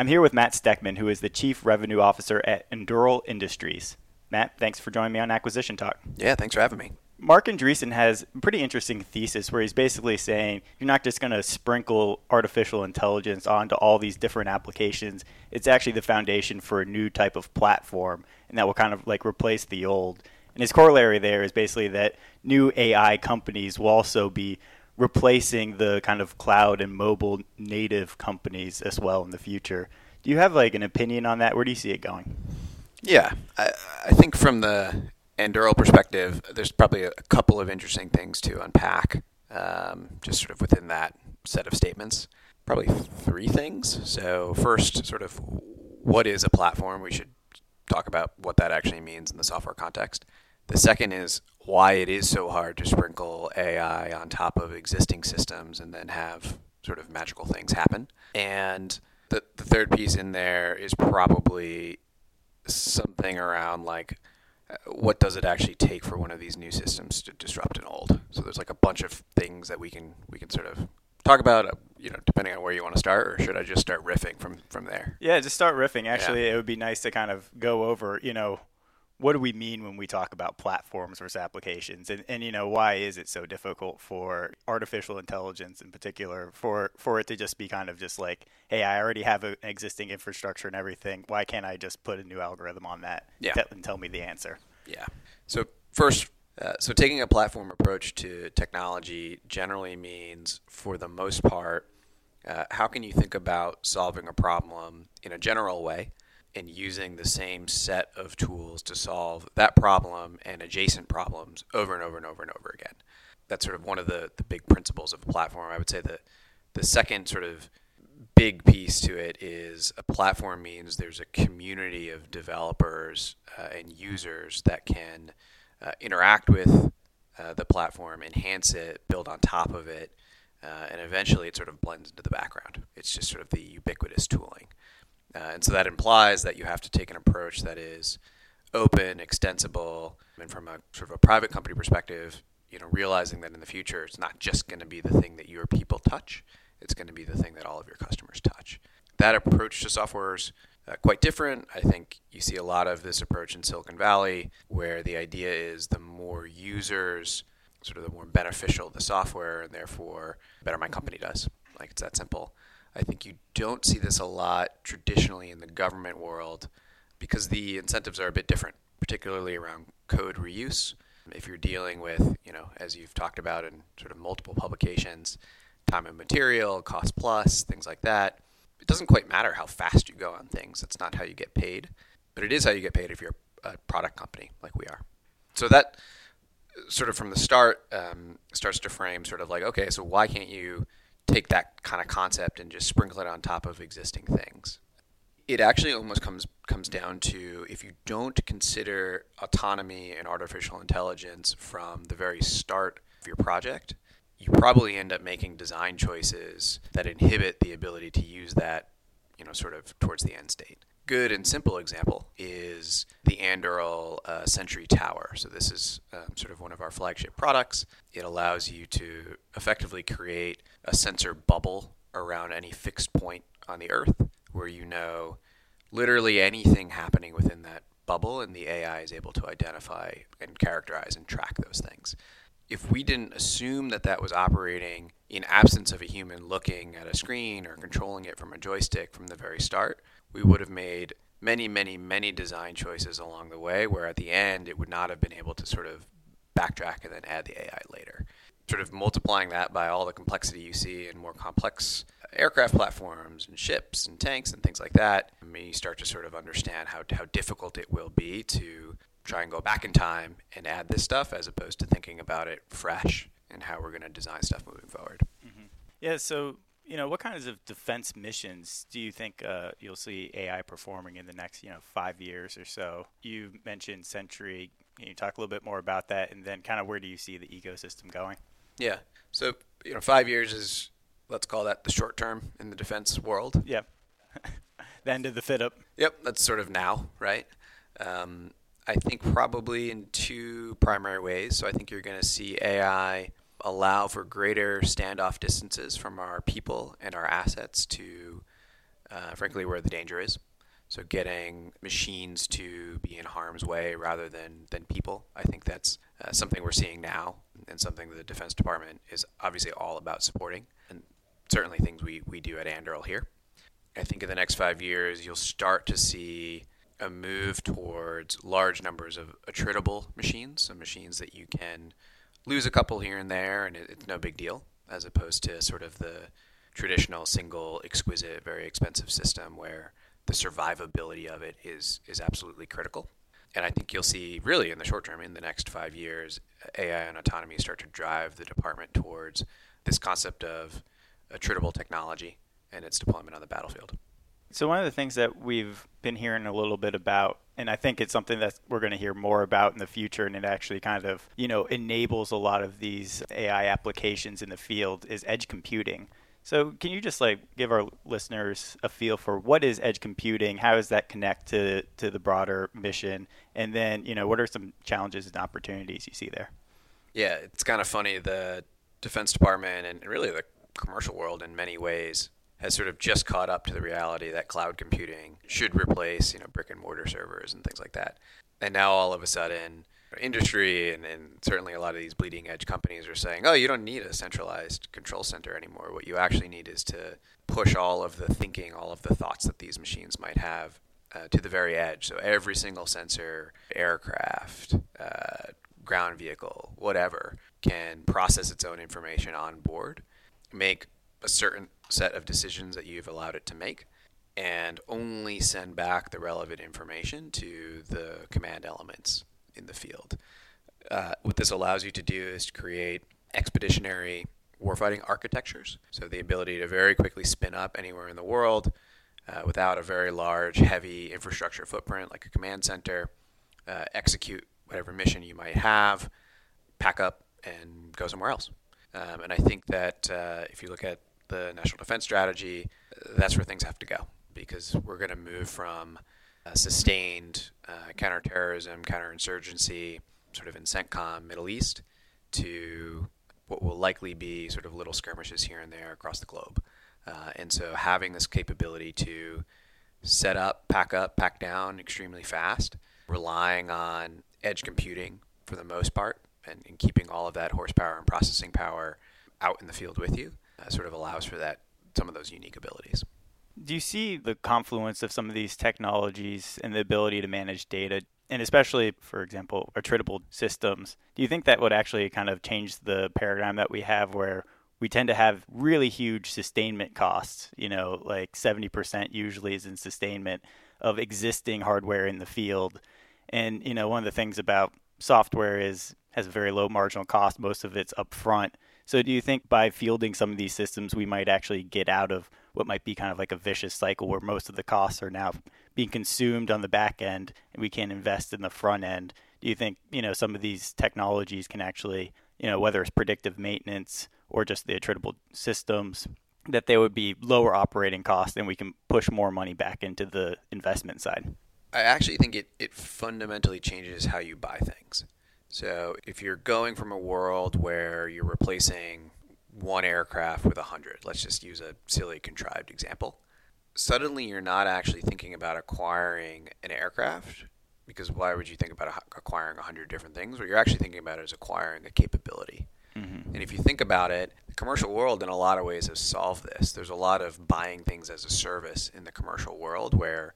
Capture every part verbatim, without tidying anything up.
I'm here with Matt Steckman, who is the Chief Revenue Officer at Anduril Industries. Matt, thanks for joining me on Acquisition Talk. Yeah, thanks for having me. Mark Andreessen has a pretty interesting thesis where he's basically saying you're not just going to sprinkle artificial intelligence onto all these different applications. It's actually the foundation for a new type of platform, and that will kind of like replace the old. And his corollary there is basically that new A I companies will also be replacing the kind of cloud and mobile native companies as well in the future. Do you have like an opinion on that? Where do you see it going? Yeah, I, I think from the Anduril perspective, there's probably a couple of interesting things to unpack um, just sort of within that set of statements. Probably three things. So first, sort of what is a platform? We should talk about what that actually means in the software context. The second is why it is so hard to sprinkle A I on top of existing systems and then have sort of magical things happen. And the, the third piece in there is probably something around like, what does it actually take for one of these new systems to disrupt an old? So there's like a bunch of things that we can we can sort of talk about, you know, depending on where you want to start, or should I just start riffing from, from there? Yeah, just start riffing. Actually, yeah. It would be nice to kind of go over, you know, what do we mean when we talk about platforms versus applications? And, and you know, why is it so difficult for artificial intelligence in particular for, for it to just be kind of just like, hey, I already have an existing infrastructure and everything. Why can't I just put a new algorithm on that yeah. te- and tell me the answer? Yeah. So first, uh, so taking a platform approach to technology generally means, for the most part, uh, how can you think about solving a problem in a general way and using the same set of tools to solve that problem and adjacent problems over and over and over and over again. That's sort of one of the, the big principles of a platform. I would say that the second sort of big piece to it is a platform means there's a community of developers uh, and users that can uh, interact with uh, the platform, enhance it, build on top of it, uh, and eventually it sort of blends into the background. It's just sort of the ubiquitous tooling. Uh, and so that implies that you have to take an approach that is open, extensible, and from a sort of a private company perspective, you know, realizing that in the future, it's not just going to be the thing that your people touch. It's going to be the thing that all of your customers touch. That approach to software is uh, quite different. I think you see a lot of this approach in Silicon Valley, where the idea is the more users, sort of the more beneficial the software, and therefore the better my company does. Like, it's that simple. I think you don't see this a lot traditionally in the government world because the incentives are a bit different, particularly around code reuse. If you're dealing with, you know, as you've talked about in sort of multiple publications, time and material, cost plus, things like that, it doesn't quite matter how fast you go on things. That's not how you get paid, but it is how you get paid if you're a product company like we are. So that sort of from the start um, starts to frame sort of like, okay, so why can't you take that kind of concept and just sprinkle it on top of existing things? It actually almost comes comes down to, if you don't consider autonomy and artificial intelligence from the very start of your project, you probably end up making design choices that inhibit the ability to use that, you know, sort of towards the end state. Good and simple example is the Anduril uh, Sentry Tower. So this is um, sort of one of our flagship products. It allows you to effectively create a sensor bubble around any fixed point on the Earth, where you know literally anything happening within that bubble, and the A I is able to identify and characterize and track those things. If we didn't assume that that was operating in absence of a human looking at a screen or controlling it from a joystick from the very start, we would have made many, many, many design choices along the way, where at the end it would not have been able to sort of backtrack and then add the A I later. Sort of multiplying that by all the complexity you see in more complex aircraft platforms and ships and tanks and things like that, I mean, you start to sort of understand how, how difficult it will be to try and go back in time and add this stuff, as opposed to thinking about it fresh and how we're going to design stuff moving forward. Mm-hmm. Yeah, so you know, what kinds of defense missions do you think uh, you'll see A I performing in the next, you know, five years or so? You mentioned Sentry. Can you talk a little bit more about that, and then kind of where do you see the ecosystem going? Yeah. So, you know, five years is, let's call that the short term in the defense world. Yep. The end of the fit up. Yep. That's sort of now, right? Um, I think probably in two primary ways. So I think you're going to see A I allow for greater standoff distances from our people and our assets to, uh, frankly, where the danger is. So getting machines to be in harm's way rather than, than people. I think that's uh, something we're seeing now and something that the Defense Department is obviously all about supporting, and certainly things we, we do at Anduril here. I think in the next five years, you'll start to see a move towards large numbers of attritable machines, so machines that you can lose a couple here and there, and it, it's no big deal, as opposed to sort of the traditional single, exquisite, very expensive system where the survivability of it is is absolutely critical. And I think you'll see, really in the short term, in the next five years, A I and autonomy start to drive the department towards this concept of attritable technology and its deployment on the battlefield. So one of the things that we've been hearing a little bit about, and I think it's something that we're going to hear more about in the future, and it actually kind of, you know, enables a lot of these A I applications in the field, is edge computing. So can you just like give our listeners a feel for what is edge computing? How does that connect to, to the broader mission? And then, you know, what are some challenges and opportunities you see there? Yeah, it's kind of funny. The Defense Department and really the commercial world in many ways has sort of just caught up to the reality that cloud computing should replace, you know, brick and mortar servers and things like that. And now all of a sudden, industry and, and certainly a lot of these bleeding edge companies are saying, oh, you don't need a centralized control center anymore. What you actually need is to push all of the thinking, all of the thoughts that these machines might have uh, to the very edge. So every single sensor, aircraft, uh, ground vehicle, whatever, can process its own information on board, make a certain set of decisions that you've allowed it to make, and only send back the relevant information to the command elements in the field. Uh, what this allows you to do is to create expeditionary warfighting architectures. So the ability to very quickly spin up anywhere in the world uh, without a very large, heavy infrastructure footprint like a command center, uh, execute whatever mission you might have, pack up and go somewhere else. Um, and I think that uh, if you look at the National Defense Strategy, that's where things have to go, because we're going to move from uh, sustained uh, counterterrorism, counterinsurgency, sort of in CENTCOM, Middle East, to what will likely be sort of little skirmishes here and there across the globe. Uh, and so having this capability to set up, pack up, pack down extremely fast, relying on edge computing for the most part, and, and keeping all of that horsepower and processing power out in the field with you, Uh, sort of allows for that, some of those unique abilities. Do you see the confluence of some of these technologies and the ability to manage data, and especially, for example, attritable systems? Do you think that would actually kind of change the paradigm that we have, where we tend to have really huge sustainment costs, you know, like seventy percent usually is in sustainment of existing hardware in the field? And, you know, one of the things about software is has a very low marginal cost. Most of it's upfront. So do you think by fielding some of these systems, we might actually get out of what might be kind of like a vicious cycle where most of the costs are now being consumed on the back end and we can't invest in the front end? Do you think, you know, some of these technologies can actually, you know, whether it's predictive maintenance or just the attritable systems, that they would be lower operating costs and we can push more money back into the investment side? I actually think it, it fundamentally changes how you buy things. So if you're going from a world where you're replacing one aircraft with a hundred, let's just use a silly contrived example, suddenly you're not actually thinking about acquiring an aircraft, because why would you think about acquiring a hundred different things? What you're actually thinking about is acquiring a capability. Mm-hmm. And if you think about it, the commercial world in a lot of ways has solved this. There's a lot of buying things as a service in the commercial world where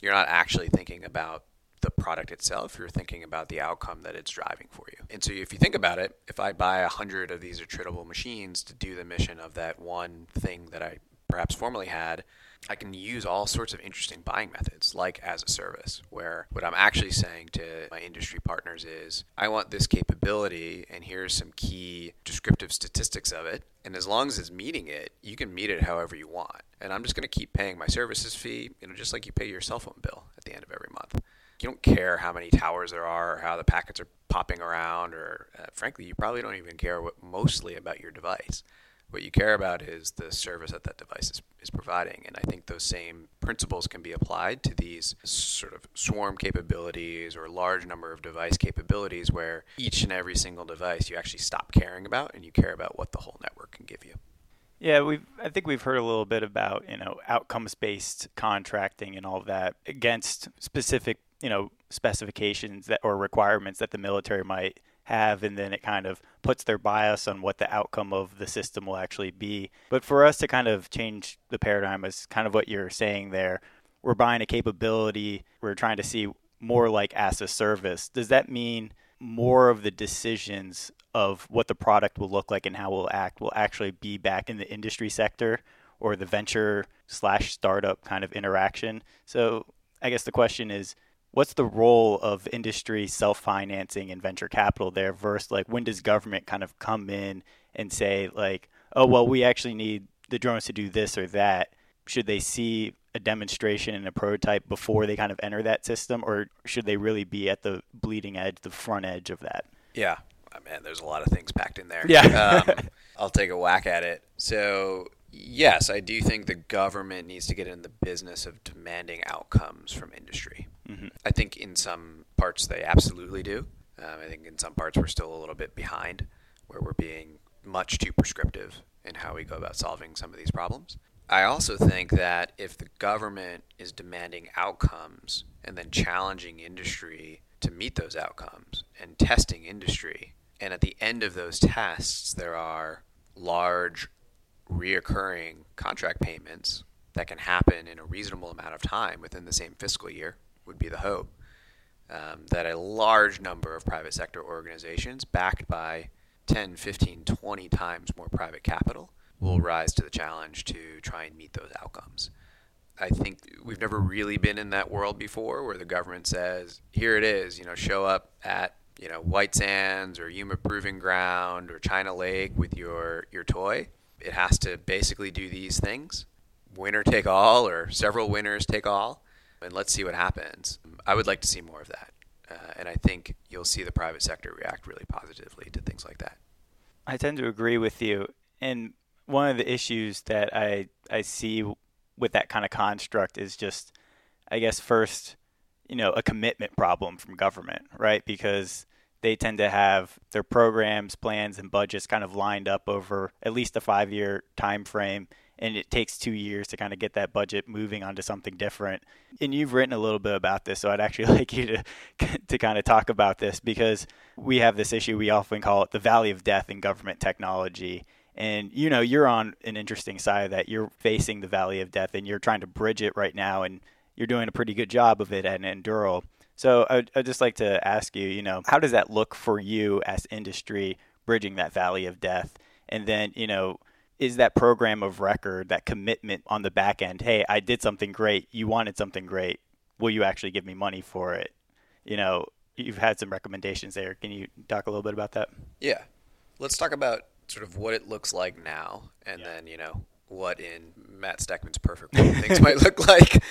you're not actually thinking about the product itself, you're thinking about the outcome that it's driving for you. And so if you think about it, if I buy a hundred of these attritable machines to do the mission of that one thing that I perhaps formerly had, I can use all sorts of interesting buying methods, like as a service, where what I'm actually saying to my industry partners is, I want this capability, and here's some key just descriptive statistics of it. And as long as it's meeting it, you can meet it however you want. And I'm just going to keep paying my services fee, you know, just like you pay your cell phone bill at the end of every month. You don't care how many towers there are or how the packets are popping around, or uh, frankly, you probably don't even care what mostly about your device. What you care about is the service that that device is, is providing. And I think those same principles can be applied to these sort of swarm capabilities or large number of device capabilities, where each and every single device you actually stop caring about and you care about what the whole network can give you. Yeah, we've. I think we've heard a little bit about, you know, outcomes-based contracting and all of that against specific, you know, specifications that or requirements that the military might have, and then it kind of puts their bias on what the outcome of the system will actually be. But for us to kind of change the paradigm is kind of what you're saying there. We're buying a capability. We're trying to see more like as a service. Does that mean more of the decisions of what the product will look like and how we'll act will actually be back in the industry sector or the venture slash startup kind of interaction? So I guess the question is, what's the role of industry self-financing and venture capital there versus, like, when does government kind of come in and say, like, oh, well, we actually need the drones to do this or that? Should they see a demonstration and a prototype before they kind of enter that system, or should they really be at the bleeding edge, the front edge of that? Yeah. Oh, man, there's a lot of things packed in there. Yeah. um, I'll take a whack at it. So yes, I do think the government needs to get in the business of demanding outcomes from industry. Mm-hmm. I think in some parts they absolutely do. Um, I think in some parts we're still a little bit behind, where we're being much too prescriptive in how we go about solving some of these problems. I also think that if the government is demanding outcomes and then challenging industry to meet those outcomes and testing industry, and at the end of those tests there are large reoccurring contract payments that can happen in a reasonable amount of time within the same fiscal year, would be the hope, um, that a large number of private sector organizations backed by ten, fifteen, twenty times more private capital will rise to the challenge to try and meet those outcomes. I think we've never really been in that world before where the government says, here it is, you know, show up at, you know, White Sands or Yuma Proving Ground or China Lake with your, your toy. It has to basically do these things, winner take all or several winners take all, and let's see what happens. I would like to see more of that. Uh, and I think you'll see the private sector react really positively to things like that. I tend to agree with you. And one of the issues that I, I see with that kind of construct is just, I guess, first, you know, a commitment problem from government, right? Because they tend to have their programs, plans, and budgets kind of lined up over at least a five-year time frame, and it takes two years to kind of get that budget moving onto something different. And you've written a little bit about this, so I'd actually like you to to kind of talk about this, because we have this issue. We often call it the valley of death in government technology. And, you know, you're on an interesting side of that. You're facing the valley of death, and you're trying to bridge it right now, and you're doing a pretty good job of it at Anduril. So I'd, I'd just like to ask you, you know, how does that look for you as industry bridging that valley of death? And then, you know, is that program of record, that commitment on the back end, hey, I did something great, you wanted something great, will you actually give me money for it? You know, you've had some recommendations there. Can you talk a little bit about that? Yeah. Let's talk about sort of what it looks like now, and yeah. then, you know, what in Matt Steckman's perfect world things might look like.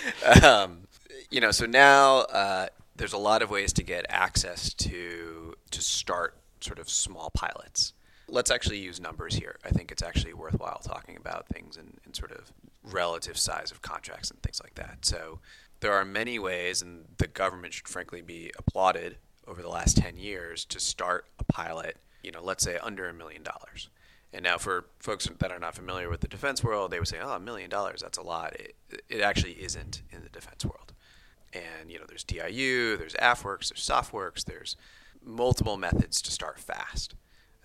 Um, you know, so now... Uh, There's a lot of ways to get access to to start sort of small pilots. Let's actually use numbers here. I think it's actually worthwhile talking about things in, in sort of relative size of contracts and things like that. So there are many ways, and the government should frankly be applauded over the last ten years to start a pilot, you know, let's say under a million dollars. And now for folks that are not familiar with the defense world, they would say, oh, a million dollars, that's a lot. It, it actually isn't in the defense world. And, you know, there's D I U, there's AFWERX, there's SoftWorks, there's multiple methods to start fast,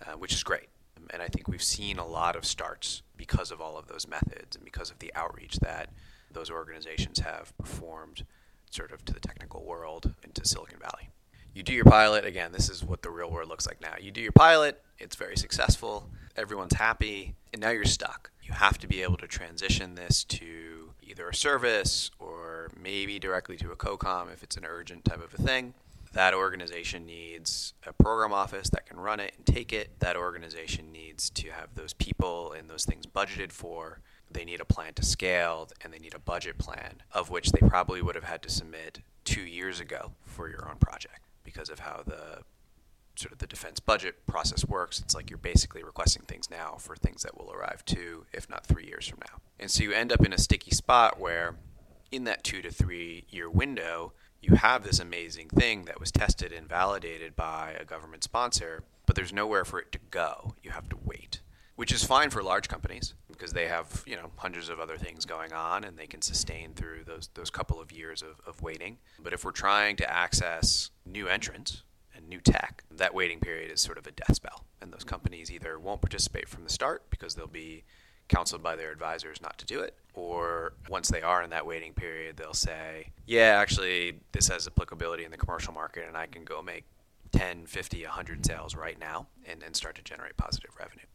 uh, which is great. And I think we've seen a lot of starts because of all of those methods and because of the outreach that those organizations have performed sort of to the technical world and to Silicon Valley. You do your pilot. Again, this is what the real world looks like now. You do your pilot. It's very successful. Everyone's happy. And now you're stuck. You have to be able to transition this to either a service or maybe directly to a COCOM if it's an urgent type of a thing. That organization needs a program office that can run it and take it. That organization needs to have those people and those things budgeted for. They need a plan to scale, and they need a budget plan, of which they probably would have had to submit two years ago for your own project because of how the sort of the defense budget process works. It's like you're basically requesting things now for things that will arrive two, if not three years from now. And so you end up in a sticky spot where in that two to three year window, you have this amazing thing that was tested and validated by a government sponsor, but there's nowhere for it to go. You have to wait, which is fine for large companies because they have, you know, hundreds of other things going on and they can sustain through those those couple of years of, of waiting. But if we're trying to access new entrants and new tech, that waiting period is sort of a death spell. And those companies either won't participate from the start because they'll be counseled by their advisors not to do it, or once they are in that waiting period, they'll say, yeah, actually, this has applicability in the commercial market, and I can go make ten, fifty, one hundred sales right now and, and start to generate positive revenue.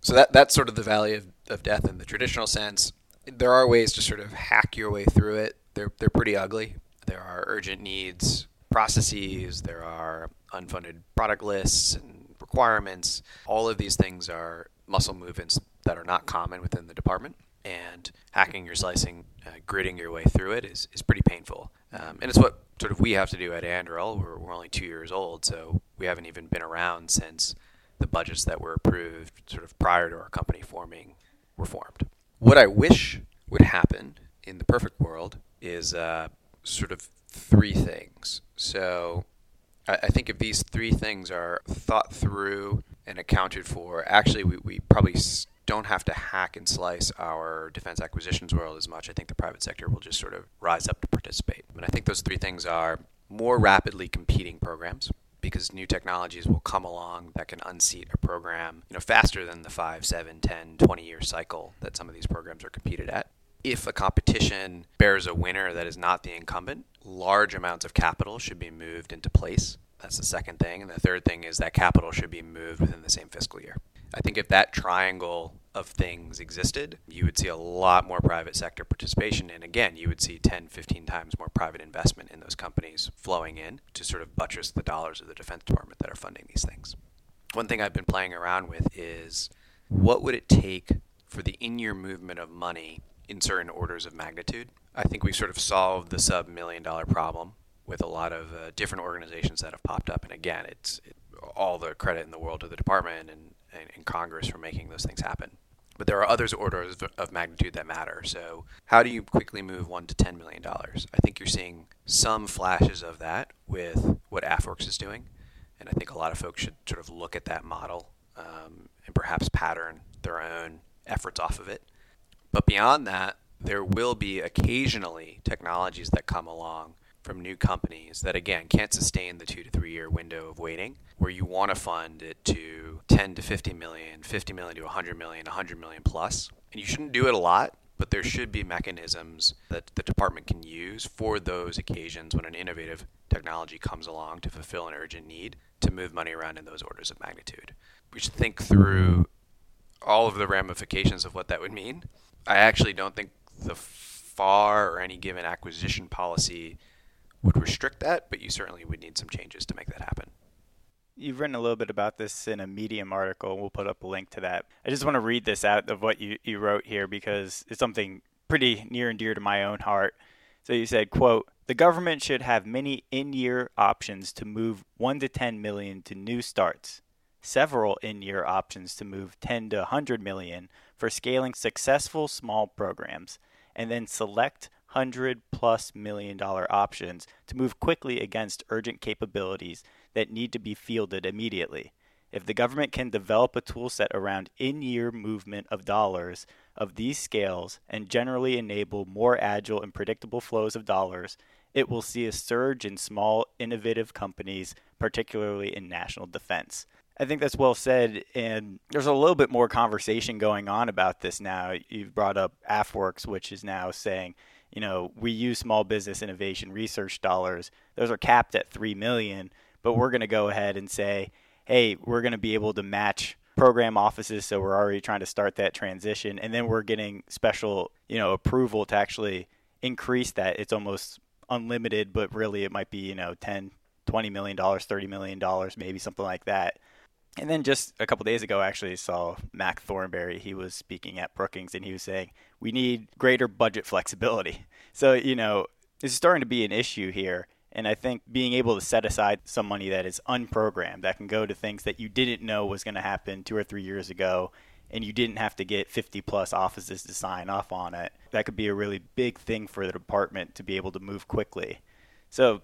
So that that's sort of the valley of, of death in the traditional sense. There are ways to sort of hack your way through it. They're they're pretty ugly. There are urgent needs processes. There are unfunded product lists and requirements. All of these things are muscle movements that are not common within the department, and hacking your slicing, uh, gritting your way through it is, is pretty painful. Um, and it's what sort of we have to do at Anduril. We're, we're only two years old, so we haven't even been around since the budgets that were approved sort of prior to our company forming were formed. What I wish would happen in the perfect world is uh, sort of three things. So I, I think if these three things are thought through and accounted for, actually we, we probably s- don't have to hack and slice our defense acquisitions world as much. I think the private sector will just sort of rise up to participate. And I think those three things are more rapidly competing programs, because new technologies will come along that can unseat a program, you know, faster than the five, seven, ten, twenty-year cycle that some of these programs are competed at. If a competition bears a winner that is not the incumbent, large amounts of capital should be moved into place. That's the second thing. And the third thing is that capital should be moved within the same fiscal year. I think if that triangle of things existed, you would see a lot more private sector participation. And again, you would see ten, fifteen times more private investment in those companies flowing in to sort of buttress the dollars of the Defense Department that are funding these things. One thing I've been playing around with is what would it take for the in-year movement of money in certain orders of magnitude? I think we've sort of solved the sub-million dollar problem with a lot of uh, different organizations that have popped up. And again, it's it, all the credit in the world to the department and in Congress for making those things happen. But there are other orders of magnitude that matter. So how do you quickly move one to ten million dollars? I think you're seeing some flashes of that with what AFWERX is doing. And I think a lot of folks should sort of look at that model um, and perhaps pattern their own efforts off of it. But beyond that, there will be occasionally technologies that come along from new companies that, again, can't sustain the two to three year window of waiting, where you want to fund it to ten to fifty million, fifty million to one hundred million, one hundred million plus. And you shouldn't do it a lot, but there should be mechanisms that the department can use for those occasions when an innovative technology comes along to fulfill an urgent need to move money around in those orders of magnitude. We should think through all of the ramifications of what that would mean. I actually don't think the F A R or any given acquisition policy would restrict that, but you certainly would need some changes to make that happen. You've written a little bit about this in a Medium article. We'll put up a link to that. I just want to read this out of what you, you wrote here because it's something pretty near and dear to my own heart. So you said, quote, "The government should have many in-year options to move one to ten million to new starts, several in-year options to move ten to one hundred million for scaling successful small programs, and then select one hundred plus million dollar options to move quickly against urgent capabilities that need to be fielded immediately. If the government can develop a tool set around in-year movement of dollars of these scales and generally enable more agile and predictable flows of dollars, it will see a surge in small, innovative companies, particularly in national defense." I think that's well said, and there's a little bit more conversation going on about this now. You've brought up AFWERX, which is now saying, you know, we use small business innovation research dollars. Those are capped at three million dollars, but we're going to go ahead and say, hey, we're going to be able to match program offices. So we're already trying to start that transition. And then we're getting special, you know, approval to actually increase that. It's almost unlimited, but really it might be, you know, 10, twenty million dollars, thirty million dollars, maybe something like that. And then just a couple of days ago, I actually saw Mac Thornberry. He was speaking at Brookings, and he was saying, we need greater budget flexibility. So, you know, it's starting to be an issue here. And I think being able to set aside some money that is unprogrammed, that can go to things that you didn't know was going to happen two or three years ago, and you didn't have to get fifty plus offices to sign off on it, that could be a really big thing for the department to be able to move quickly. So,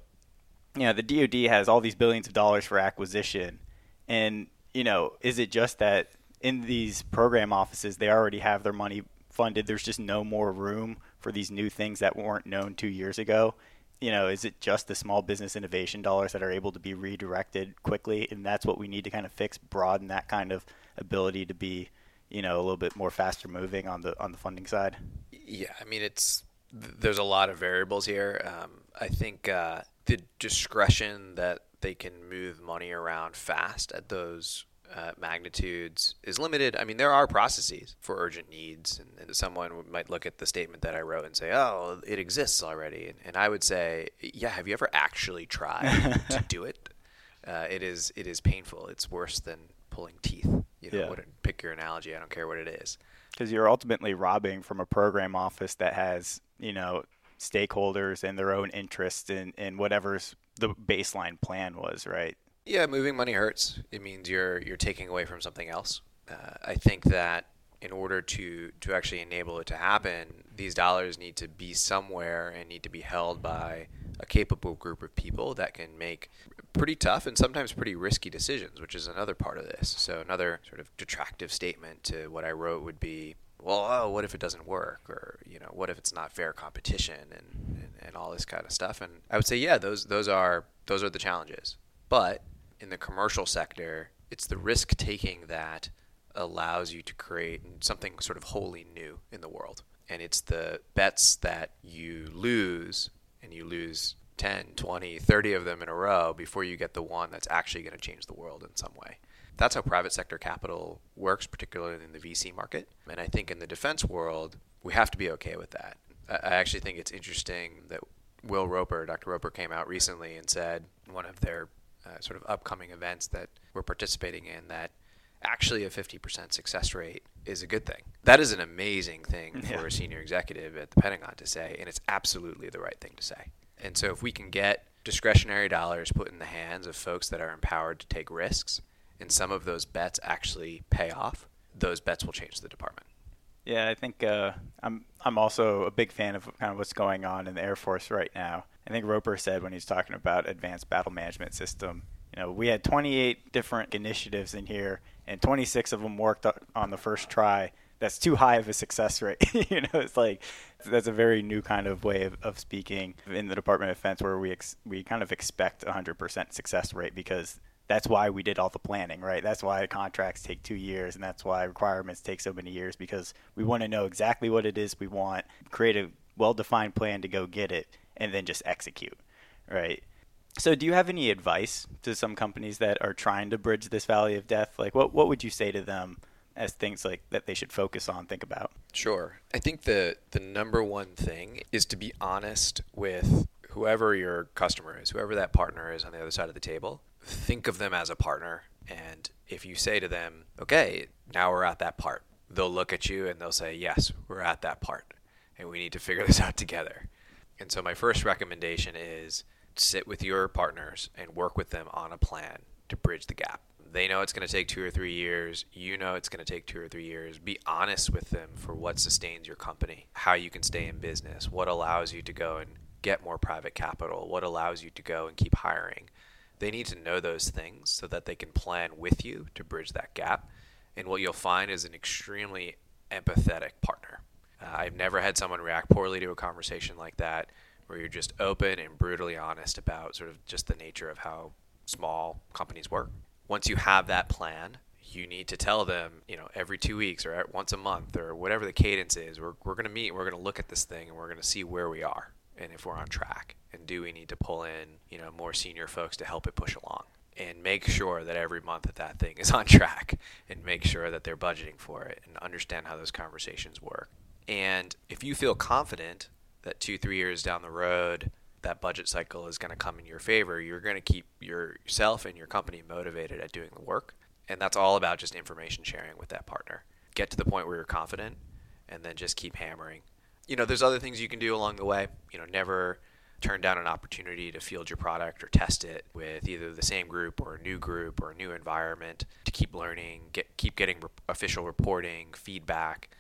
you know, the D O D has all these billions of dollars for acquisition. And, you know, is it just that in these program offices, they already have their money funded? There's just no more room for these new things that weren't known two years ago. You know, is it just the small business innovation dollars that are able to be redirected quickly? And that's what we need to kind of fix, broaden that kind of ability to be, you know, a little bit more faster moving on the on the funding side. Yeah, I mean, it's there's a lot of variables here. Um, I think uh, the discretion that they can move money around fast at those uh, magnitudes is limited. I mean, there are processes for urgent needs, and, and someone might look at the statement that I wrote and say, oh, it exists already. And, and I would say, yeah, have you ever actually tried to do it? Uh, it is it is painful. It's worse than pulling teeth. You know, yeah. What, pick your analogy. I don't care what it is. Because you're ultimately robbing from a program office that has, you know, stakeholders and their own interests in, in whatever's the baseline plan was, right? Yeah, moving money hurts. It means you're you're taking away from something else. Uh, I think that in order to, to actually enable it to happen, these dollars need to be somewhere and need to be held by a capable group of people that can make pretty tough and sometimes pretty risky decisions, which is another part of this. So another sort of detractive statement to what I wrote would be, well, oh, what if it doesn't work? Or, you know, what if it's not fair competition and, and, and all this kind of stuff? And I would say, yeah, those those are those are the challenges. But in the commercial sector, it's the risk taking that allows you to create something sort of wholly new in the world. And it's the bets that you lose, and you lose ten, twenty, thirty of them in a row before you get the one that's actually going to change the world in some way. That's how private sector capital works, particularly in the V C market. And I think in the defense world, we have to be okay with that. I actually think it's interesting that Will Roper, Doctor Roper, came out recently and said one of their uh, sort of upcoming events that we're participating in, that actually a fifty percent success rate is a good thing. That is an amazing thing yeah. for a senior executive at the Pentagon to say, and it's absolutely the right thing to say. And so if we can get discretionary dollars put in the hands of folks that are empowered to take risks, and some of those bets actually pay off, those bets will change the department. Yeah, I think uh, I'm I'm also a big fan of kind of what's going on in the Air Force right now. I think Roper said when he's talking about advanced battle management system, you know, we had twenty-eight different initiatives in here, and twenty-six of them worked on the first try. That's too high of a success rate. You know, it's like, that's a very new kind of way of, of speaking in the Department of Defense, where we ex- we kind of expect one hundred percent success rate, because that's why we did all the planning, right? That's why contracts take two years, and that's why requirements take so many years, because we want to know exactly what it is we want, create a well-defined plan to go get it, and then just execute, right? So do you have any advice to some companies that are trying to bridge this valley of death? Like, what, what would you say to them as things like that they should focus on, think about? Sure. I think the the number one thing is to be honest with whoever your customer is, whoever that partner is on the other side of the table. Think of them as a partner. And if you say to them, okay, now we're at that part, they'll look at you and they'll say, yes, we're at that part, and we need to figure this out together. And so my first recommendation is sit with your partners and work with them on a plan to bridge the gap. They know it's going to take two or three years. You know it's going to take two or three years. Be honest with them for what sustains your company, how you can stay in business, what allows you to go and get more private capital, what allows you to go and keep hiring. They need to know those things so that they can plan with you to bridge that gap. And what you'll find is an extremely empathetic partner. Uh, I've never had someone react poorly to a conversation like that, where you're just open and brutally honest about sort of just the nature of how small companies work. Once you have that plan, you need to tell them, you know, every two weeks or once a month or whatever the cadence is, we're we're going to meet, and we're going to look at this thing, and we're going to see where we are and if we're on track. And do we need to pull in, you know, more senior folks to help it push along? And make sure that every month that that thing is on track, and make sure that they're budgeting for it, and understand how those conversations work. And if you feel confident that two, three years down the road, that budget cycle is going to come in your favor, you're going to keep yourself and your company motivated at doing the work. And that's all about just information sharing with that partner. Get to the point where you're confident and then just keep hammering. You know, there's other things you can do along the way. You know, never turn down an opportunity to field your product or test it with either the same group or a new group or a new environment to keep learning, get, keep getting re- official reporting, feedback,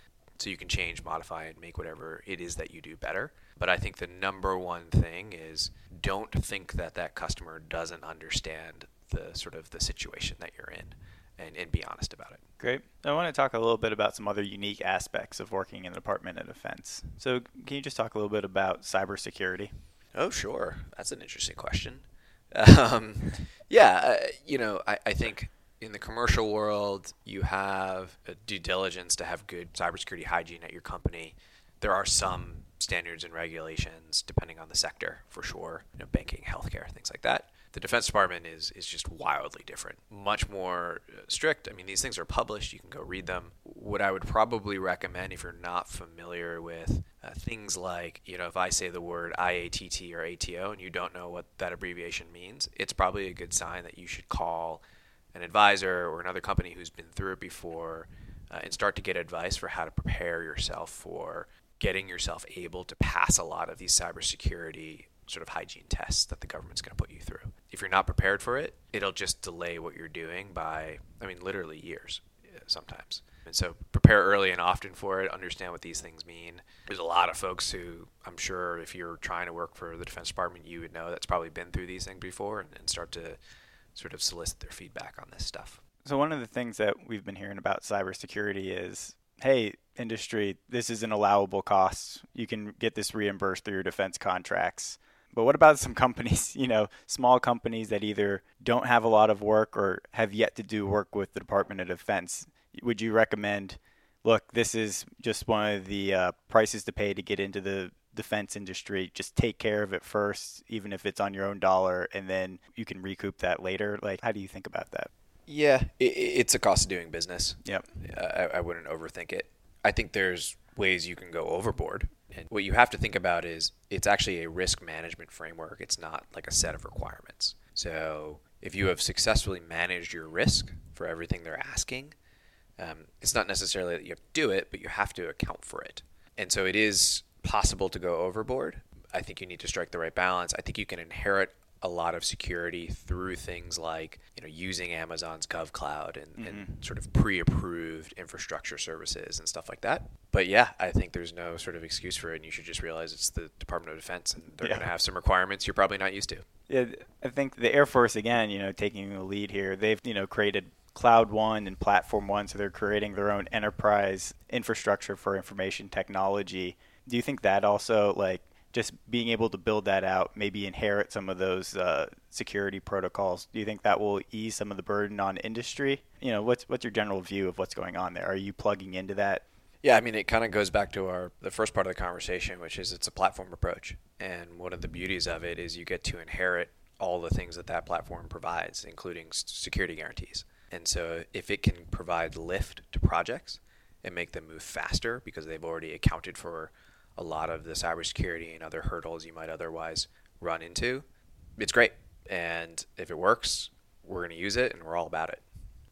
so you can change, modify, and make whatever it is that you do better. But I think the number one thing is don't think that that customer doesn't understand the sort of the situation that you're in, and, and be honest about it. Great. I want to talk a little bit about some other unique aspects of working in the Department of Defense. So can you just talk a little bit about cybersecurity? Oh, sure. That's an interesting question. Um, yeah, uh, you know, I, I think in the commercial world, you have a due diligence to have good cybersecurity hygiene at your company. There are some standards and regulations depending on the sector, for sure. You know, banking, healthcare, things like that. The Defense Department is is just wildly different, much more strict. I mean, these things are published. You can go read them. What I would probably recommend if you're not familiar with uh, things like, you know, if I say the word I A T T or A T O and you don't know what that abbreviation means, it's probably a good sign that you should call an advisor or another company who's been through it before uh, and start to get advice for how to prepare yourself for getting yourself able to pass a lot of these cybersecurity sort of hygiene tests that the government's going to put you through. If you're not prepared for it, it'll just delay what you're doing by, I mean, literally years sometimes. And so prepare early and often for it, understand what these things mean. There's a lot of folks who, I'm sure if you're trying to work for the Defense Department, you would know that's probably been through these things before and, and start to sort of solicit their feedback on this stuff. So one of the things that we've been hearing about cybersecurity is, hey, industry, this is an allowable cost. You can get this reimbursed through your defense contracts. But what about some companies, you know, small companies that either don't have a lot of work or have yet to do work with the Department of Defense? Would you recommend, look, this is just one of the uh, prices to pay to get into the defense industry. Just take care of it first, even if it's on your own dollar, and then you can recoup that later. Like, how do you think about that? Yeah, it's a cost of doing business. Yep. I, I wouldn't overthink it. I think there's ways you can go overboard. And what you have to think about is it's actually a risk management framework. It's not like a set of requirements. So if you have successfully managed your risk for everything they're asking, um, it's not necessarily that you have to do it, but you have to account for it. And so it is possible to go overboard. I think you need to strike the right balance. I think you can inherit a lot of security through things like, you know, using Amazon's GovCloud and, mm-hmm. and sort of pre-approved infrastructure services and stuff like that. But yeah, I think there's no sort of excuse for it, and you should just realize it's the Department of Defense, and they're yeah. going to have some requirements you're probably not used to. Yeah, I think the Air Force, again, you know, taking the lead here, they've, you know, created Cloud One and Platform One, so they're creating their own enterprise infrastructure for information technology. Do you think that also, like, just being able to build that out, maybe inherit some of those uh, security protocols, do you think that will ease some of the burden on industry? You know, what's what's your general view of what's going on there? Are you plugging into that? Yeah, I mean, it kind of goes back to our the first part of the conversation, which is it's a platform approach. And one of the beauties of it is you get to inherit all the things that that platform provides, including security guarantees. And so if it can provide lift to projects and make them move faster because they've already accounted for a lot of the cybersecurity and other hurdles you might otherwise run into, it's great. And if it works, we're going to use it, and we're all about it.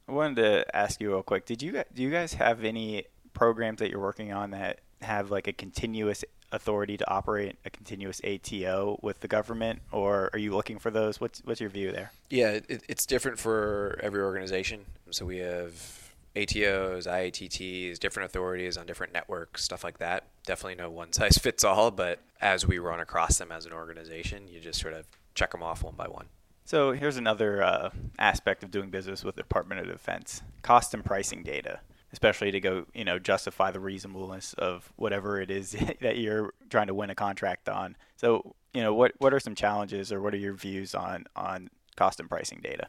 I wanted to ask you real quick, did you do you guys have any programs that you're working on that have like a continuous authority to operate, a continuous A T O with the government, or are you looking for those? What's what's your view there? Yeah, it, it's different for every organization. So we have A T Os, I A T Ts, different authorities on different networks, stuff like that. Definitely no one size fits all, but as we run across them as an organization, you just sort of check them off one by one. So here's another uh, aspect of doing business with the Department of Defense, cost and pricing data, especially to go, you know, justify the reasonableness of whatever it is that you're trying to win a contract on. So, you know, what, what are some challenges, or what are your views on, on cost and pricing data?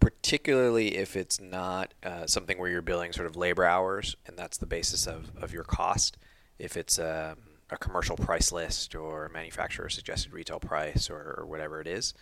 Particularly if it's not uh, something where you're billing sort of labor hours and that's the basis of, of your cost. If it's um, a commercial price list or manufacturer suggested retail price or, or whatever it is,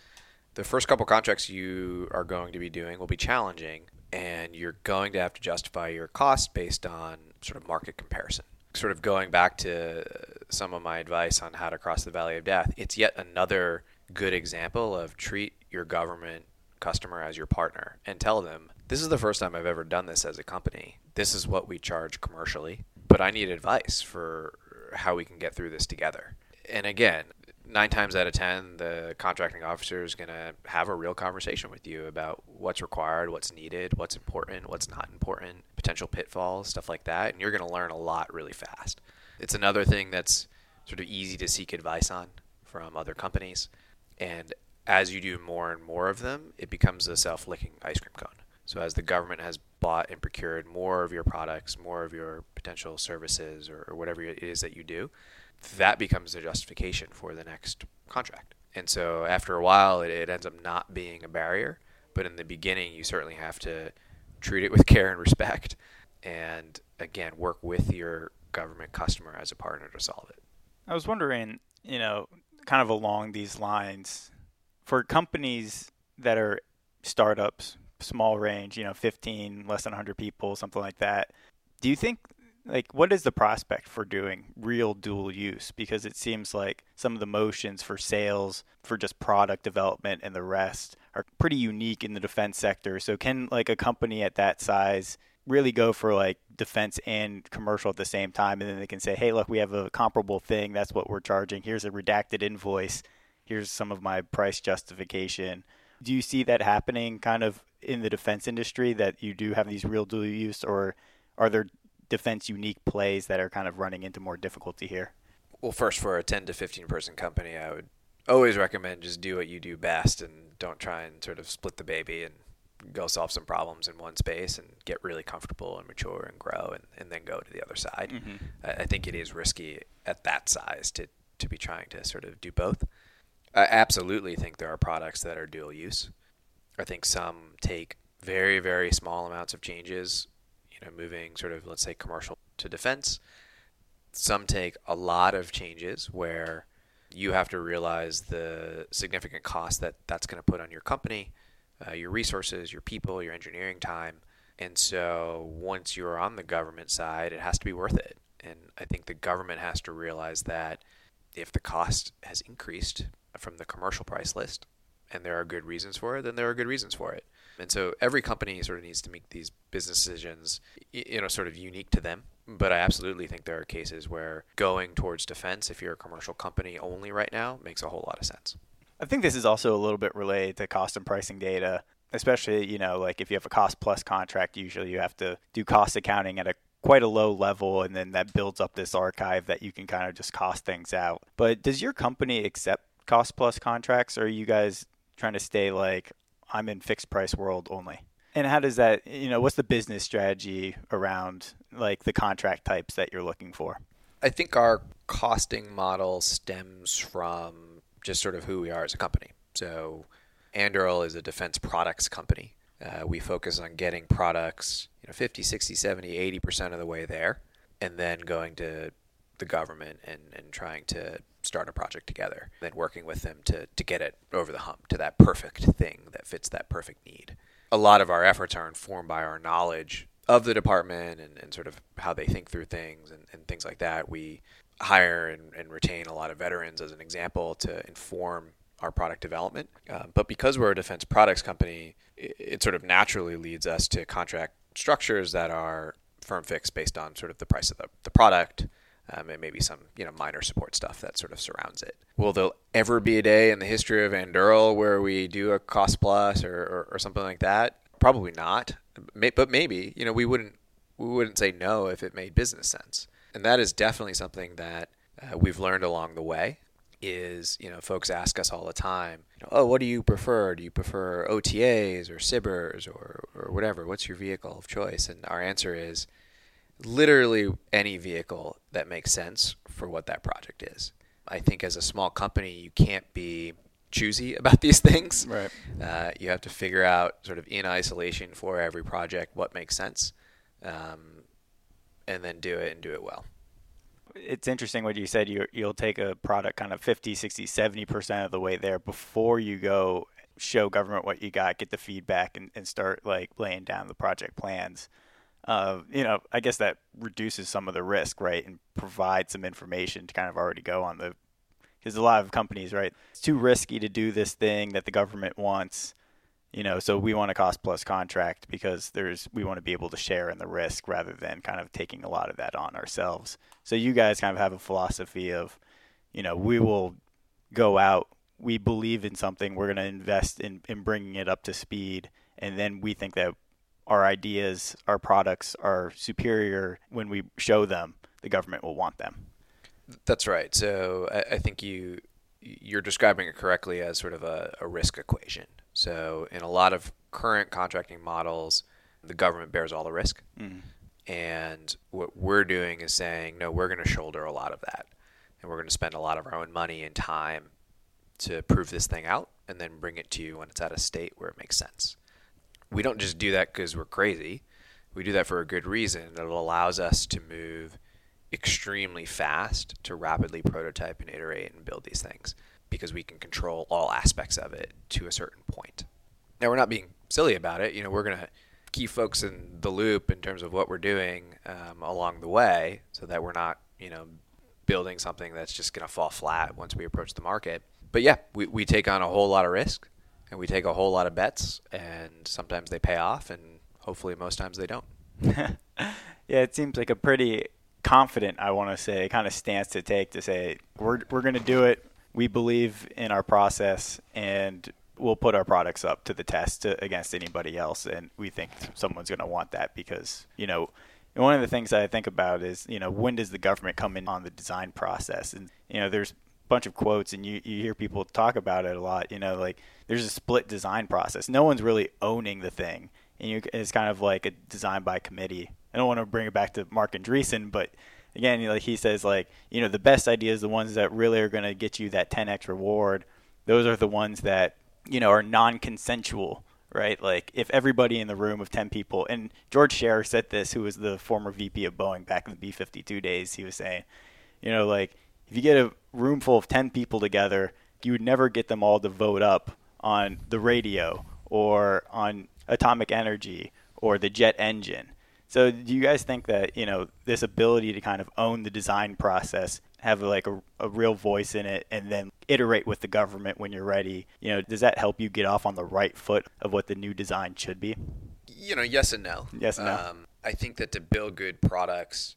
the first couple contracts you are going to be doing will be challenging, and you're going to have to justify your cost based on sort of market comparison. sort of going back to some of my advice on how to cross the valley of death, it's yet another good example of treat your government customer as your partner and tell them, this is the first time I've ever done this as a company. This is what we charge commercially, but I need advice for how we can get through this together. And again, nine times out of ten, the contracting officer is going to have a real conversation with you about what's required, what's needed, what's important, what's not important, potential pitfalls, stuff like that. And you're going to learn a lot really fast. It's another thing that's sort of easy to seek advice on from other companies. And as you do more and more of them, it becomes a self-licking ice cream cone. So as the government has bought and procured more of your products, more of your potential services, or, or whatever it is that you do, that becomes the justification for the next contract. And so after a while, it, it ends up not being a barrier. But in the beginning, you certainly have to treat it with care and respect. And again, work with your government customer as a partner to solve it. I was wondering, you know, kind of along these lines, for companies that are startups, small range, you know, fifteen, less than one hundred people, something like that, do you think, like, what is the prospect for doing real dual use? Because it seems like some of the motions for sales, for just product development and the rest are pretty unique in the defense sector. So can, like, a company at that size really go for, like, defense and commercial at the same time? And then they can say, hey, look, we have a comparable thing. That's what we're charging. Here's a redacted invoice. Here's some of my price justification. Do you see that happening kind of in the defense industry, that you do have these real dual use, or are there defense unique plays that are kind of running into more difficulty here? Well, first, for a ten to fifteen person company, I would always recommend just do what you do best and don't try and sort of split the baby and go solve some problems in one space and get really comfortable and mature and grow and, and then go to the other side. Mm-hmm. I think it is risky at that size to, to be trying to sort of do both. I absolutely think there are products that are dual use. I think some take very, very small amounts of changes, you know, moving sort of, let's say, commercial to defense. Some take a lot of changes where you have to realize the significant cost that that's going to put on your company, uh, your resources, your people, your engineering time. And so once you're on the government side, it has to be worth it. And I think the government has to realize that if the cost has increased from the commercial price list, and there are good reasons for it, then there are good reasons for it. And so every company sort of needs to make these business decisions, you know, sort of unique to them. But I absolutely think there are cases where going towards defense, if you're a commercial company only right now, makes a whole lot of sense. I think this is also a little bit related to cost and pricing data, especially, you know, like if you have a cost plus contract, usually you have to do cost accounting at a quite a low level, and then that builds up this archive that you can kind of just cost things out. But does your company accept cost plus contracts, or are you guys trying to stay like, I'm in fixed price world only? And how does that, you know, what's the business strategy around like the contract types that you're looking for? I think our costing model stems from just sort of who we are as a company. So Anduril is a defense products company. Uh, we focus on getting products, you know, fifty, sixty, seventy, eighty percent of the way there, and then going to the government and, and trying to start a project together, then working with them to, to get it over the hump to that perfect thing that fits that perfect need. A lot of our efforts are informed by our knowledge of the department and, and sort of how they think through things and, and things like that. We hire and, and retain a lot of veterans as an example to inform our product development. Uh, but because we're a defense products company, it, it sort of naturally leads us to contract structures that are firm fixed based on sort of the price of the, the product, Um, and maybe some, you know, minor support stuff that sort of surrounds it. Will there ever be a day in the history of Anduril where we do a cost plus or, or, or something like that? Probably not. May, but maybe, you know, we wouldn't we wouldn't say no if it made business sense. And that is definitely something that uh, we've learned along the way. Is, you know, folks ask us all the time, you know, oh, what do you prefer? Do you prefer O T As or S I B Rs or or whatever? What's your vehicle of choice? And our answer is, literally any vehicle that makes sense for what that project is. I think as a small company, you can't be choosy about these things. Right. Uh, you have to figure out sort of in isolation for every project what makes sense, um, and then do it and do it well. It's interesting what you said. You, you'll take a product kind of fifty, sixty, seventy percent of the way there before you go show government what you got, get the feedback, and, and start like laying down the project plans. uh, you know, I guess that reduces some of the risk, right, and provides some information to kind of already go on the, because a lot of companies, right, it's too risky to do this thing that the government wants, you know, so we want a cost plus contract because there's, we want to be able to share in the risk rather than kind of taking a lot of that on ourselves. So you guys kind of have a philosophy of, you know, we will go out, we believe in something, we're going to invest in, in bringing it up to speed, and then we think that our ideas, our products are superior. When we show them, the government will want them. That's right. So I, I think you, you're describing it correctly as sort of a, a risk equation. So in a lot of current contracting models, the government bears all the risk. Mm. And what we're doing is saying, no, we're going to shoulder a lot of that. And we're going to spend a lot of our own money and time to prove this thing out and then bring it to you when it's at a state where it makes sense. We don't just do that because we're crazy. We do that for a good reason. It allows us to move extremely fast to rapidly prototype and iterate and build these things because we can control all aspects of it to a certain point. Now, we're not being silly about it. You know, we're going to keep folks in the loop in terms of what we're doing um, along the way so that we're not, you know, building something that's just going to fall flat once we approach the market. But yeah, we, we take on a whole lot of risk and we take a whole lot of bets, and sometimes they pay off and hopefully most times they don't. Yeah, it seems like a pretty confident, I want to say, kind of stance to take to say, we're we're going to do it. We believe in our process and we'll put our products up to the test to, against anybody else. And we think someone's going to want that because, you know, and one of the things that I think about is, you know, when does the government come in on the design process? And, you know, there's a bunch of quotes and you, you hear people talk about it a lot, you know, like there's a split design process. No one's really owning the thing. And you, it's kind of like a design by committee. I don't want to bring it back to Mark Andreessen, but again, you know, he says like, you know, the best ideas, the ones that really are going to get you that ten X reward, those are the ones that, you know, are non-consensual. Right? Like if everybody in the room of ten people, and George Scherer said this, who was the former V P of Boeing back in the B fifty-two days, he was saying, you know, like if you get a room full of ten people together, you would never get them all to vote up on the radio or on atomic energy or the jet engine. So do you guys think that, you know, this ability to kind of own the design process, have like a, a real voice in it, and then iterate with the government when you're ready, you know, does that help you get off on the right foot of what the new design should be? You know, yes and no. Yes and no. Um, I think that to build good products,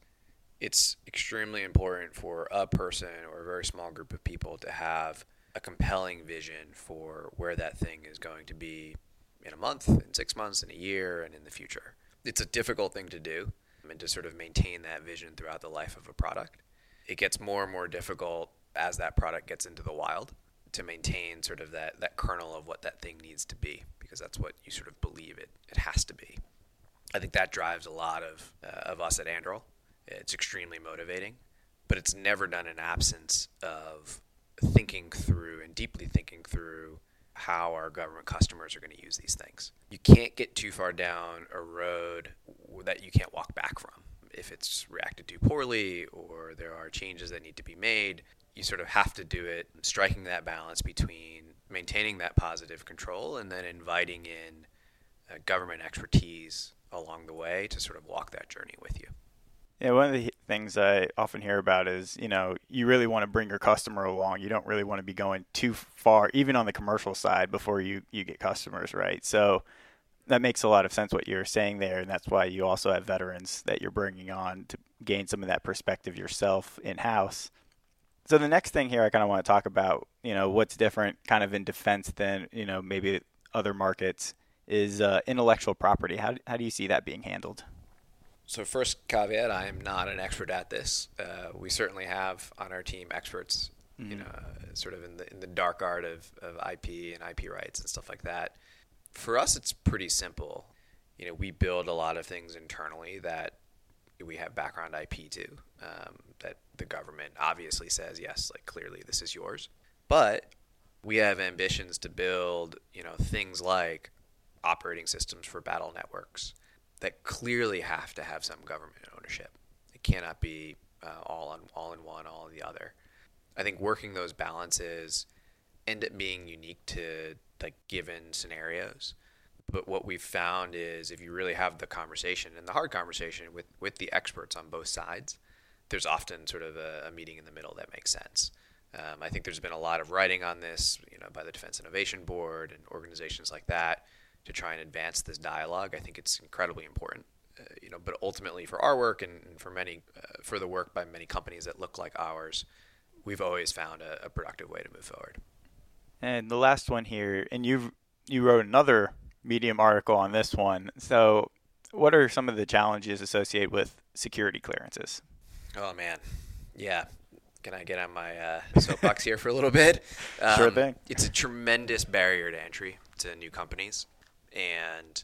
it's extremely important for a person or a very small group of people to have a compelling vision for where that thing is going to be in a month, in six months, in a year, and in the future. It's a difficult thing to do and to sort of maintain that vision throughout the life of a product. It gets more and more difficult as that product gets into the wild to maintain sort of that, that kernel of what that thing needs to be, because that's what you sort of believe it it has to be. I think that drives a lot of uh, of us at Anduril. It's extremely motivating, but it's never done in absence of thinking through and deeply thinking through how our government customers are going to use these things. You can't get too far down a road that you can't walk back from. If it's reacted to poorly or there are changes that need to be made, you sort of have to do it, striking that balance between maintaining that positive control and then inviting in uh, government expertise along the way to sort of walk that journey with you. Yeah, one of the things I often hear about is, you know, you really want to bring your customer along. You don't really want to be going too far, even on the commercial side, before you, you get customers, right? So that makes a lot of sense what you're saying there, and that's why you also have veterans that you're bringing on to gain some of that perspective yourself in-house. So the next thing here I kind of want to talk about, you know, what's different kind of in defense than, you know, maybe other markets is uh, intellectual property. How, how do you see that being handled? So first caveat, I am not an expert at this. Uh, we certainly have on our team experts, mm-hmm. you know, sort of in the, in the dark art of, of I P and I P rights and stuff like that. For us, it's pretty simple. You know, we build a lot of things internally that we have background I P to, um, that the government obviously says, yes, like clearly this is yours. But we have ambitions to build, you know, things like operating systems for battle networks that clearly have to have some government ownership. It cannot be uh, all on all in one, all in the other. I think working those balances end up being unique to like given scenarios, But what we've found is if you really have the conversation and the hard conversation with, with the experts on both sides, there's often sort of a, a meeting in the middle that makes sense. Um, I think there's been a lot of writing on this, you know, by the Defense Innovation Board and organizations like that to try and advance this dialogue. I think it's incredibly important, uh, you know, but ultimately for our work and, and for many, uh, for the work by many companies that look like ours, we've always found a, a productive way to move forward. And the last one here, and you you wrote another Medium article on this one. So what are some of the challenges associated with security clearances? Oh, man. Yeah. Can I get on my uh, soapbox here for a little bit? Um, sure thing. It's a tremendous barrier to entry to new companies. And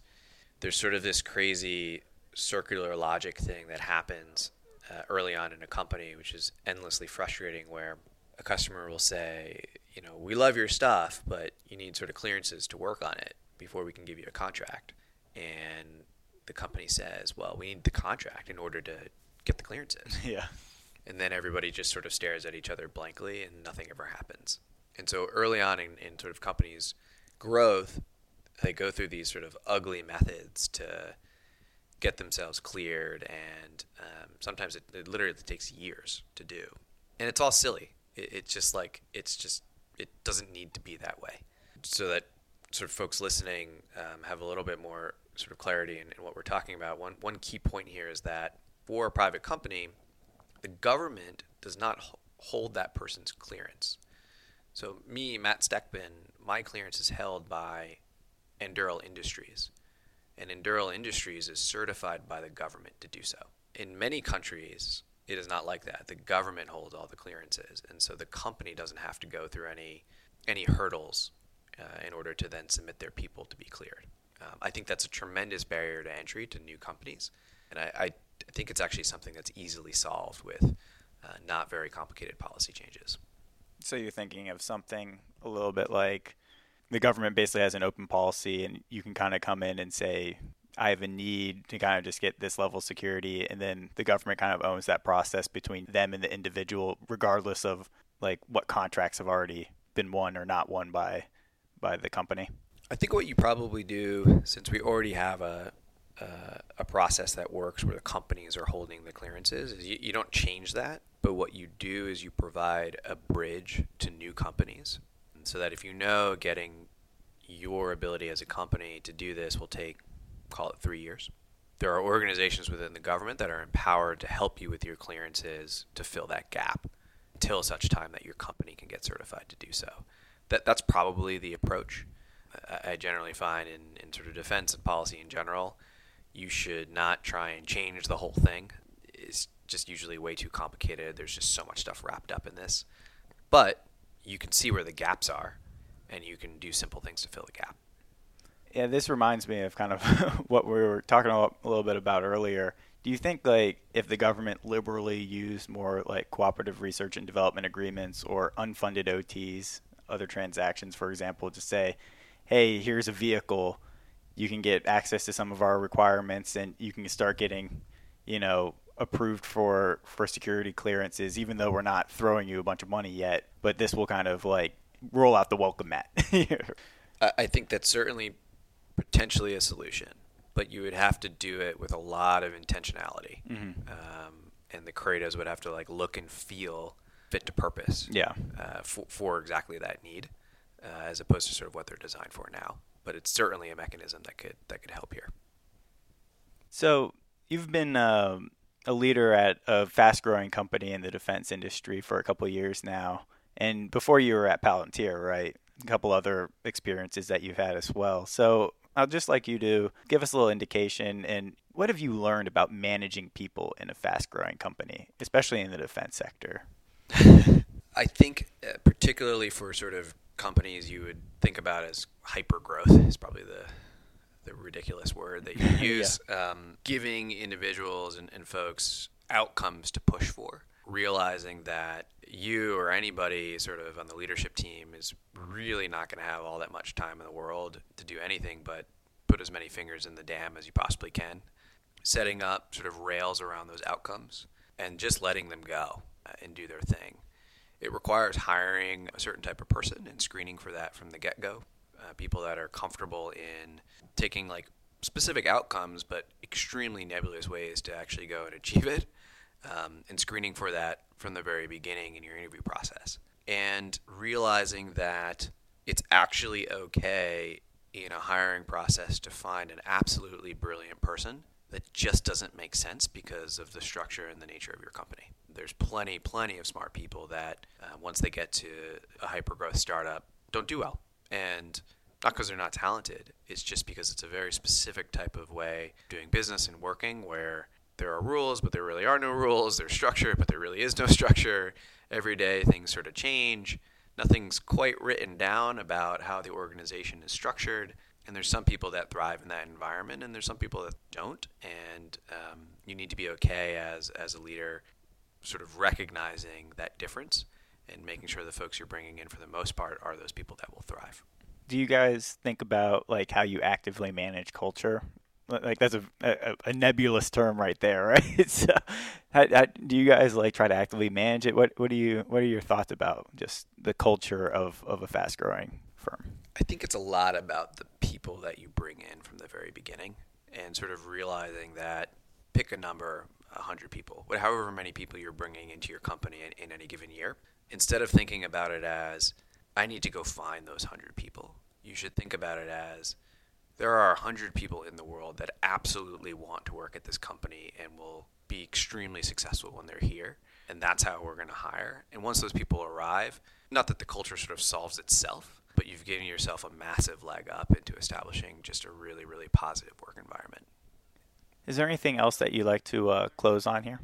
there's sort of this crazy circular logic thing that happens uh, early on in a company, which is endlessly frustrating, where a customer will say, you know, we love your stuff, but you need sort of clearances to work on it before we can give you a contract. And the company says, well, we need the contract in order to get the clearances. Yeah. And then everybody just sort of stares at each other blankly and nothing ever happens. And so early on in, in sort of companies' growth, they go through these sort of ugly methods to get themselves cleared. And um, sometimes it, it literally takes years to do. And it's all silly. It, it's just like, it's just, it doesn't need to be that way. So that sort of folks listening um, have a little bit more sort of clarity in, in what we're talking about. One one key point here is that for a private company, the government does not h- hold that person's clearance. So me, Matt Steckman, my clearance is held by Anduril Industries. And Anduril Industries is certified by the government to do so. In many countries, it is not like that. The government holds all the clearances. And so the company doesn't have to go through any any hurdles Uh, in order to then submit their people to be cleared. Um, I think that's a tremendous barrier to entry to new companies. And I, I think it's actually something that's easily solved with uh, not very complicated policy changes. So you're thinking of something a little bit like the government basically has an open policy and you can kind of come in and say, I have a need to kind of just get this level of security. And then the government kind of owns that process between them and the individual, regardless of like what contracts have already been won or not won by by the company? I think what you probably do, since we already have a uh, a process that works where the companies are holding the clearances, is you, you don't change that. But what you do is you provide a bridge to new companies, so that if you know getting your ability as a company to do this will take, call it three years, there are organizations within the government that are empowered to help you with your clearances to fill that gap until such time that your company can get certified to do so. That that's probably the approach I generally find in, in sort of defense and policy in general. You should not try and change the whole thing. It's just usually way too complicated. There's just so much stuff wrapped up in this. But you can see where the gaps are, and you can do simple things to fill the gap. Yeah, this reminds me of kind of what we were talking a little bit about earlier. Do you think, like, if the government liberally used more, like, cooperative research and development agreements or unfunded O Ts, other transactions, for example, to say, hey, here's a vehicle, you can get access to some of our requirements and you can start getting, you know, approved for, for security clearances, even though we're not throwing you a bunch of money yet, but this will kind of like roll out the welcome mat. I think that's certainly potentially a solution, but you would have to do it with a lot of intentionality. Mm-hmm. Um, and the creators would have to like look and feel fit to purpose, yeah, uh, for, for exactly that need, uh, as opposed to sort of what they're designed for now. But it's certainly a mechanism that could that could help here. So you've been uh, a leader at a fast-growing company in the defense industry for a couple of years now, and before you were at Palantir, right? A couple other experiences that you've had as well. So I'd just like you to give us a little indication, and what have you learned about managing people in a fast-growing company, especially in the defense sector? I think uh, particularly for sort of companies you would think about as hyper growth is probably the the ridiculous word that you use. Yeah. Um, giving individuals and, and folks outcomes to push for, realizing that you or anybody sort of on the leadership team is really not going to have all that much time in the world to do anything but put as many fingers in the dam as you possibly can, setting up sort of rails around those outcomes and just letting them go and do their thing. It requires hiring a certain type of person and screening for that from the get-go, uh, people that are comfortable in taking like specific outcomes, but extremely nebulous ways to actually go and achieve it, um, and screening for that from the very beginning in your interview process, and realizing that it's actually okay in a hiring process to find an absolutely brilliant person that just doesn't make sense because of the structure and the nature of your company. There's plenty, plenty of smart people that uh, once they get to a hyper-growth startup, don't do well. And not because they're not talented, it's just because it's a very specific type of way of doing business and working where there are rules, but there really are no rules. There's structure, but there really is no structure. Every day things sort of change. Nothing's quite written down about how the organization is structured. And there's some people that thrive in that environment, and there's some people that don't. And um, you need to be okay as as a leader sort of recognizing that difference and making sure the folks you're bringing in for the most part are those people that will thrive. Do you guys think about like how you actively manage culture? Like that's a, a, a nebulous term right there, right? So how, how, do you guys like try to actively manage it? What what do you what are your thoughts about just the culture of, of a fast growing firm? I think it's a lot about the people that you bring in from the very beginning and sort of realizing that, pick a number, one hundred people, however many people you're bringing into your company in, in any given year. Instead of thinking about it as, I need to go find those one hundred people, you should think about it as, there are one hundred people in the world that absolutely want to work at this company and will be extremely successful when they're here. And that's how we're going to hire. And once those people arrive, not that the culture sort of solves itself, but you've given yourself a massive leg up into establishing just a really, really positive work environment. Is there anything else that you'd like to uh, close on here?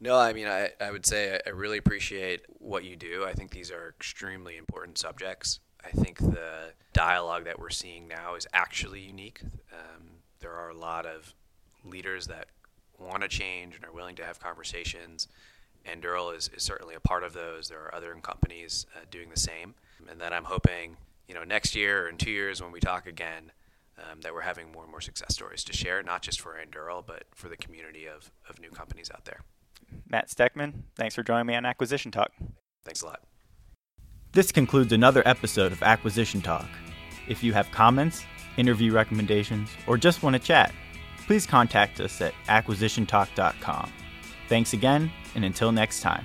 No, I mean, I, I would say I really appreciate what you do. I think these are extremely important subjects. I think the dialogue that we're seeing now is actually unique. Um, there are a lot of leaders that want to change and are willing to have conversations. Anduril is, is certainly a part of those. There are other companies uh, doing the same. And then I'm hoping, you know, next year or in two years when we talk again, um, that we're having more and more success stories to share, not just for Anduril, but for the community of, of new companies out there. Matt Steckman, thanks for joining me on Acquisition Talk. Thanks a lot. This concludes another episode of Acquisition Talk. If you have comments, interview recommendations, or just want to chat, please contact us at acquisition talk dot com. Thanks again, and until next time.